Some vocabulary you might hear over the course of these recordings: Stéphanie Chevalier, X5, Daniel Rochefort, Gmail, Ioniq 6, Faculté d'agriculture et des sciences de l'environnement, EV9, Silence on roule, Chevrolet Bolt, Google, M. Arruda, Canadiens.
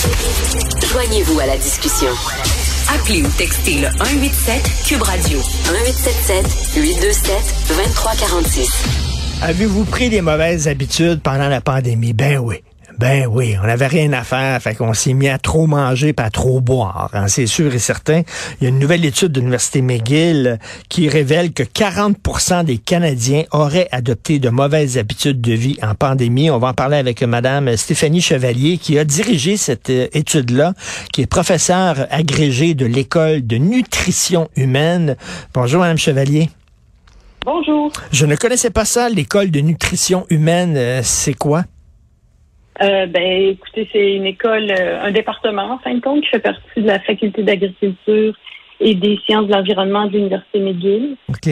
Joignez-vous à la discussion. Appelez ou textez le 187 Cube Radio. 1877 827 2346. Avez-vous pris des mauvaises habitudes pendant la pandémie? Ben oui. Ben oui, on n'avait rien à faire, fait qu'on s'est mis à trop manger et à trop boire, hein, c'est sûr et certain. Il y a une nouvelle étude de l'Université McGill qui révèle que 40% des Canadiens auraient adopté de mauvaises habitudes de vie en pandémie. On va en parler avec Mme Stéphanie Chevalier qui a dirigé cette étude-là, qui est professeure agrégée de l'École de nutrition humaine. Bonjour Mme Chevalier. Bonjour. Je ne connaissais pas ça, l'École de nutrition humaine, c'est quoi? Écoutez, c'est une école, un département, en fin de compte, qui fait partie de la Faculté d'agriculture et des sciences de l'environnement de l'Université McGill. OK.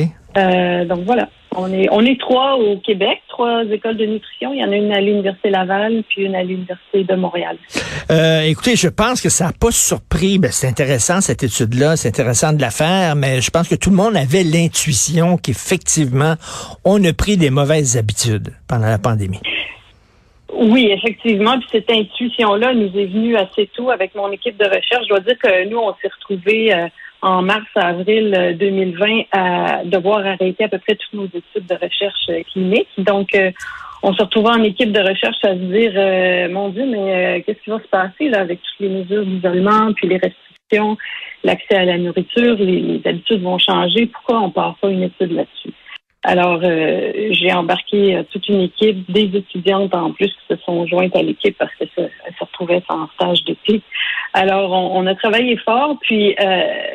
Donc, voilà. On est trois au Québec, trois écoles de nutrition. Il y en a une à l'Université Laval, puis une à l'Université de Montréal. Écoutez, je pense que ça n'a pas surpris. Ben, c'est intéressant, cette étude-là. C'est intéressant de la faire, mais je pense que tout le monde avait l'intuition qu'effectivement, on a pris des mauvaises habitudes pendant la pandémie. Oui, effectivement. Puis cette intuition-là nous est venue assez tôt avec mon équipe de recherche. Je dois dire que nous, on s'est retrouvés en mars-avril 2020 à devoir arrêter à peu près toutes nos études de recherche clinique. Donc, on se retrouvait en équipe de recherche à se dire, mon Dieu, mais qu'est-ce qui va se passer là avec toutes les mesures d'isolement, puis les restrictions, l'accès à la nourriture, les habitudes vont changer. Pourquoi on ne part pas une étude là-dessus? Alors, j'ai embarqué toute une équipe, des étudiantes en plus qui se sont jointes à l'équipe parce qu'elles se retrouvaient en stage d'été. Alors, on a travaillé fort, puis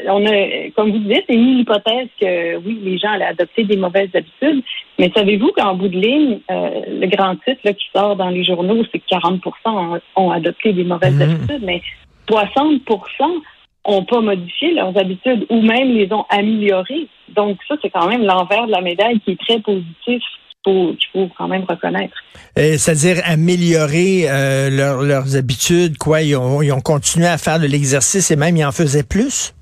on a, comme vous dites, émis l'hypothèse que, oui, les gens allaient adopter des mauvaises habitudes, mais savez-vous qu'en bout de ligne, le grand titre là, qui sort dans les journaux, c'est que 40 % ont adopté des mauvaises habitudes, mais 60 % n'ont pas modifié leurs habitudes ou même les ont améliorées. Donc ça, c'est quand même l'envers de la médaille qui est très positif, qu'il faut quand même reconnaître. C'est-à-dire améliorer leurs habitudes, quoi? Ils ont continué à faire de l'exercice et même ils en faisaient plus?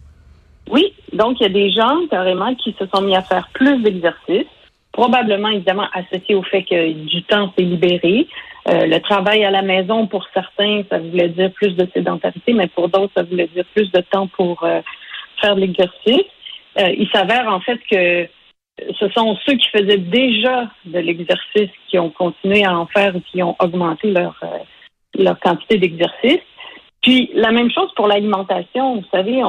Oui, donc il y a des gens carrément qui se sont mis à faire plus d'exercices, probablement évidemment associé au fait que du temps s'est libéré. Le travail à la maison, pour certains, ça voulait dire plus de sédentarité, mais pour d'autres, ça voulait dire plus de temps pour faire de l'exercice. Il s'avère, en fait, que ce sont ceux qui faisaient déjà de l'exercice qui ont continué à en faire ou qui ont augmenté leur quantité d'exercice. Puis, la même chose pour l'alimentation. Vous savez,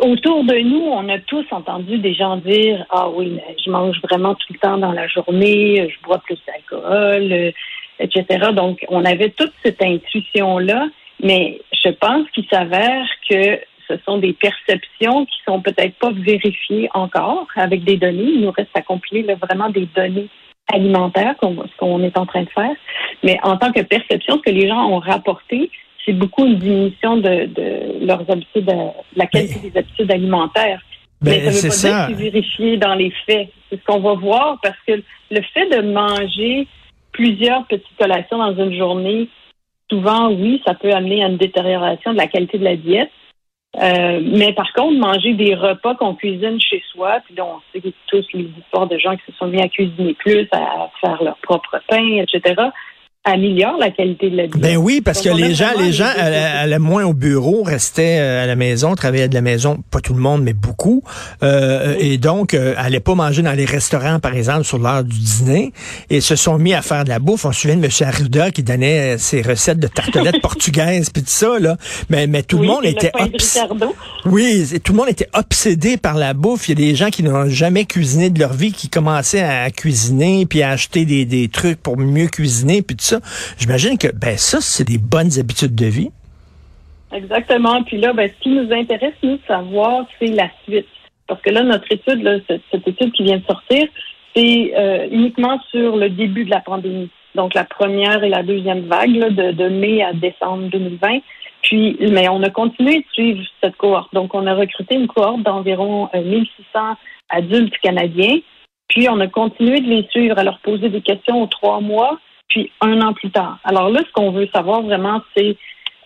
autour de nous, on a tous entendu des gens dire « Ah oui, mais je mange vraiment tout le temps dans la journée, je bois plus d'alcool, etc. » Donc, on avait toute cette intuition-là, mais je pense qu'il s'avère que ce sont des perceptions qui sont peut-être pas vérifiées encore avec des données. Il nous reste à compiler là, vraiment des données alimentaires, ce qu'on est en train de faire. Mais en tant que perception, ce que les gens ont rapporté, c'est beaucoup une diminution de leurs habitudes, la qualité des habitudes alimentaires. Mais ça ne veut pas dire que c'est vérifié dans les faits. C'est ce qu'on va voir parce que le fait de manger plusieurs petites collations dans une journée, souvent, oui, ça peut amener à une détérioration de la qualité de la diète. Mais par contre, manger des repas qu'on cuisine chez soi, puis là, on sait tous les histoires de gens qui se sont mis à cuisiner plus, à faire leur propre pain, etc., améliore la qualité de la vie. Ben oui, parce que les gens allaient moins au bureau, restaient à la maison, travaillaient de la maison, pas tout le monde, mais beaucoup, et donc allaient pas manger dans les restaurants, par exemple, sur l'heure du dîner, et se sont mis à faire de la bouffe. On se souvient de M. Arruda qui donnait ses recettes de tartelettes portugaises, puis tout ça, là. Mais tout le monde était... Oui, tout le monde était obsédé par la bouffe. Il y a des gens qui n'ont jamais cuisiné de leur vie, qui commençaient à cuisiner, puis à acheter des trucs pour mieux cuisiner, puis tout ça. J'imagine que ça, c'est des bonnes habitudes de vie. Exactement. Puis là, ce qui nous intéresse, nous, de savoir, c'est la suite. Parce que là, notre étude, là, cette étude qui vient de sortir, c'est uniquement sur le début de la pandémie. Donc, la première et la deuxième vague là, de mai à décembre 2020. Puis, mais on a continué de suivre cette cohorte. Donc, on a recruté une cohorte d'environ 1600 adultes canadiens. Puis, on a continué de les suivre, à leur poser des questions aux 3 mois. Puis 1 an plus tard. Alors là, ce qu'on veut savoir vraiment, c'est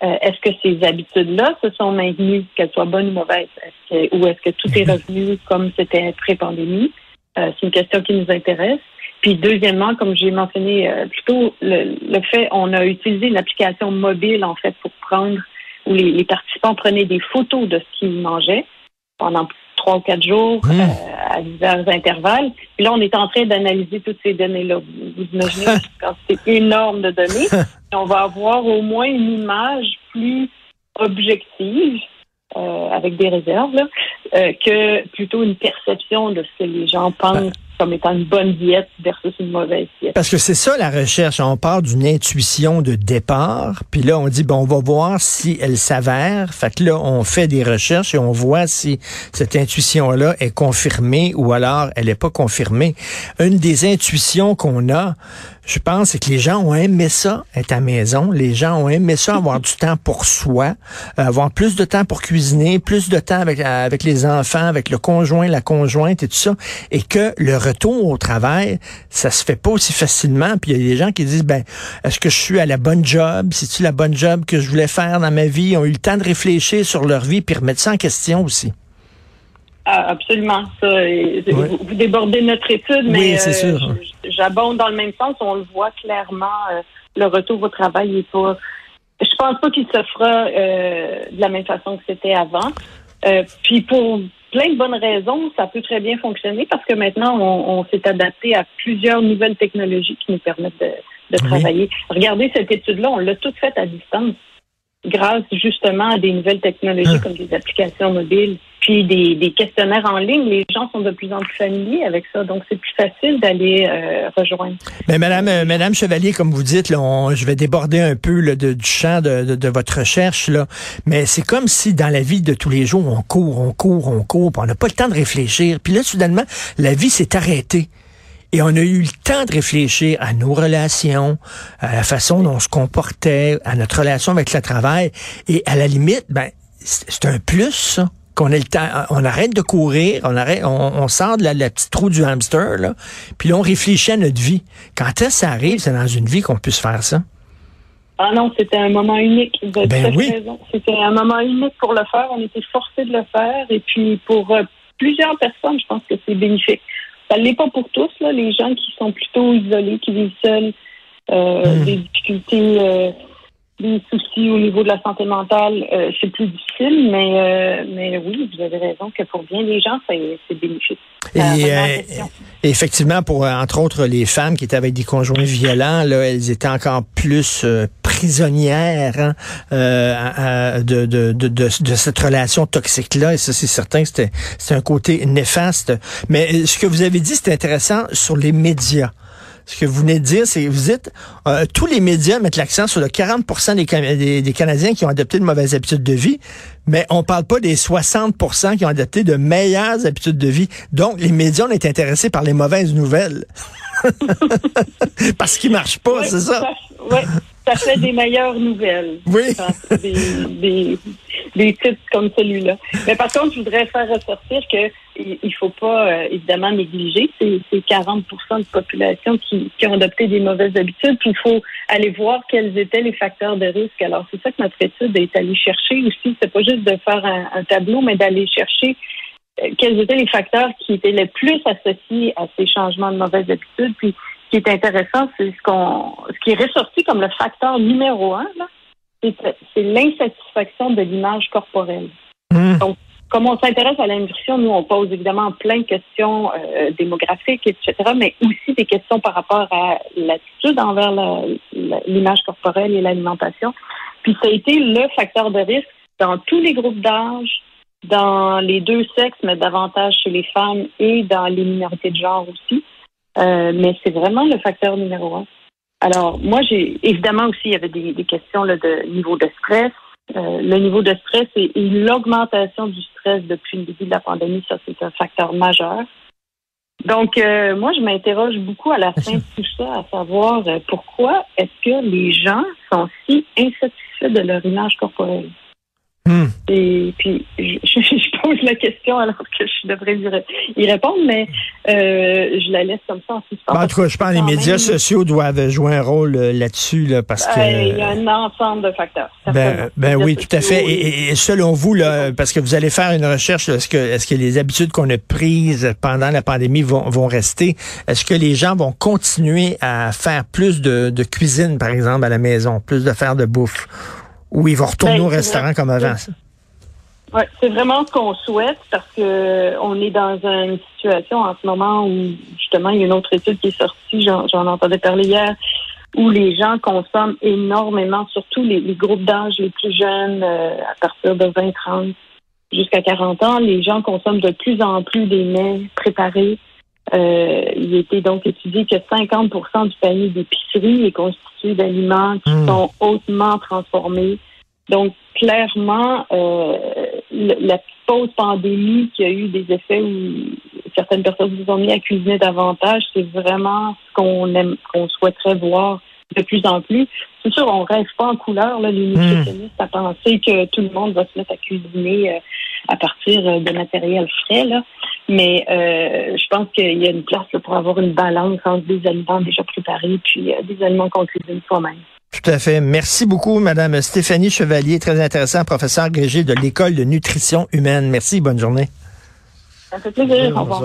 est-ce que ces habitudes-là se sont maintenues, qu'elles soient bonnes ou mauvaises, ou est-ce que tout est revenu comme c'était pré-pandémie? C'est une question qui nous intéresse. Puis deuxièmement, comme j'ai mentionné plus tôt, le fait on a utilisé une application mobile en fait pour prendre où les participants prenaient des photos de ce qu'ils mangeaient pendant 3 ou 4 jours à divers intervalles. Puis là, on est en train d'analyser toutes ces données-là. Vous imaginez quand c'est énorme de données. Et on va avoir au moins une image plus objective, avec des réserves, là, que plutôt une perception de ce que les gens pensent comme étant une bonne diète versus une mauvaise diète. Parce que c'est ça la recherche. On part d'une intuition de départ, puis là on dit, bon, on va voir si elle s'avère. Fait que là, on fait des recherches et on voit si cette intuition-là est confirmée ou alors elle n'est pas confirmée. Une des intuitions qu'on a, je pense, c'est que les gens ont aimé ça, être à la maison. Les gens ont aimé ça, avoir du temps pour soi, avoir plus de temps pour cuisiner, plus de temps avec les enfants, avec le conjoint, la conjointe et tout ça. Et que le retour au travail, ça se fait pas aussi facilement. Puis il y a des gens qui disent, ben, est-ce que je suis à la bonne job? C'est-tu la bonne job que je voulais faire dans ma vie? Ils ont eu le temps de réfléchir sur leur vie puis remettre ça en question aussi. Ah, absolument. Ça, et, ouais. Vous débordez notre étude, oui, mais c'est sûr. J'abonde dans le même sens. On le voit clairement. Le retour au travail n'est pas... Je pense pas qu'il se fera de la même façon que c'était avant. Puis pour plein de bonnes raisons, ça peut très bien fonctionner parce que maintenant, on s'est adapté à plusieurs nouvelles technologies qui nous permettent de travailler. Regardez cette étude-là, on l'a toute faite à distance grâce justement à des nouvelles technologies comme des applications mobiles puis des questionnaires en ligne. Les gens sont de plus en plus familiers avec ça, donc c'est plus facile d'aller rejoindre. Mais Madame Chevalier, comme vous dites, là, je vais déborder un peu là, du champ de votre recherche, là, mais c'est comme si dans la vie de tous les jours, on court, puis on n'a pas le temps de réfléchir. Puis là, soudainement, la vie s'est arrêtée. Et on a eu le temps de réfléchir à nos relations, à la façon dont on se comportait, à notre relation avec le travail. Et à la limite, ben, c'est un plus, ça, qu'on ait le temps. On arrête de courir, on sort de la petite roue du hamster, là, puis là, on réfléchit à notre vie. Quand est-ce que ça arrive, c'est dans une vie qu'on puisse faire ça? Ah non, c'était un moment unique. Raison. C'était un moment unique pour le faire. On était forcés de le faire. Et puis, pour plusieurs personnes, je pense que c'est bénéfique. Ça l'est pas pour tous, là, les gens qui sont plutôt isolés, qui vivent seuls, des difficultés, des soucis au niveau de la santé mentale, c'est plus difficile, mais oui, vous avez raison que pour bien des gens, c'est bénéfique. Et effectivement, pour entre autres les femmes qui étaient avec des conjoints violents, là, elles étaient encore plus prisonnières de cette relation toxique-là. Et ça, c'est certain que c'était un côté néfaste. Mais ce que vous avez dit, c'est intéressant sur les médias. Ce que vous venez de dire, c'est que vous dites tous les médias mettent l'accent sur le 40% des Canadiens qui ont adopté de mauvaises habitudes de vie, mais on parle pas des 60% qui ont adopté de meilleures habitudes de vie. Donc, les médias, on est intéressés par les mauvaises nouvelles. Parce qu'ils marchent pas, oui, c'est ça? Oui, ça fait des meilleures nouvelles. Oui. Des titres comme celui-là. Mais par contre, je voudrais faire ressortir que il faut pas évidemment négliger ces 40% de population qui ont adopté des mauvaises habitudes. Puis il faut aller voir quels étaient les facteurs de risque. Alors c'est ça que notre étude est allée chercher aussi. C'est pas juste de faire un tableau, mais d'aller chercher quels étaient les facteurs qui étaient le plus associés à ces changements de mauvaises habitudes. Puis ce qui est intéressant, c'est ce qui est ressorti comme le facteur numéro 1, là, c'est l'insatisfaction de l'image corporelle. Donc, comme on s'intéresse à la nutrition, nous, on pose évidemment plein de questions démographiques, etc., mais aussi des questions par rapport à l'attitude envers l'image corporelle et l'alimentation. Puis ça a été le facteur de risque dans tous les groupes d'âge, dans les deux sexes, mais davantage chez les femmes et dans les minorités de genre aussi. Mais c'est vraiment le facteur numéro 1. Alors, moi, évidemment aussi, il y avait des questions là, de niveau de stress. Le niveau de stress et l'augmentation du stress depuis le début de la pandémie, ça, c'est un facteur majeur. Donc, moi, je m'interroge beaucoup à la fin de tout ça, à savoir pourquoi est-ce que les gens sont si insatisfaits de leur image corporelle. Et puis, je pose la question alors que je devrais y répondre, mais je la laisse comme ça en suspens. Bon, en tout cas, je pense que les médias sociaux doivent jouer un rôle là-dessus, là, parce que... Il y a un ensemble de facteurs. Ben oui, tout à fait. Et selon vous, là, parce que vous allez faire une recherche, est-ce que les habitudes qu'on a prises pendant la pandémie vont rester? Est-ce que les gens vont continuer à faire plus de cuisine, par exemple, à la maison, plus de faire de bouffe? Ou ils vont retourner au restaurant comme avant? Oui, c'est vraiment ce qu'on souhaite parce que on est dans une situation en ce moment où, justement, il y a une autre étude qui est sortie, j'en entendais parler hier, où les gens consomment énormément, surtout les groupes d'âge les plus jeunes, à partir de 20, 30, jusqu'à 40 ans, les gens consomment de plus en plus des mets préparés. Il a été donc étudié que 50 % du panier d'épicerie est constitué d'aliments qui sont hautement transformés. Donc, clairement, la pause pandémie qui a eu des effets où certaines personnes se sont mises à cuisiner davantage, c'est vraiment ce qu'on souhaiterait voir de plus en plus. C'est sûr, on rêve pas en couleur, là, les nutritionnistes, à penser que tout le monde va se mettre à cuisiner à partir de matériel frais, là. Mais je pense qu'il y a une place là, pour avoir une balance entre des aliments déjà préparés puis des aliments qu'on cuisine soi-même. Tout à fait. Merci beaucoup, Mme Stéphanie Chevalier, très intéressant, professeure agrégée de l'École de nutrition humaine. Merci, bonne journée. Ça fait plaisir, au revoir.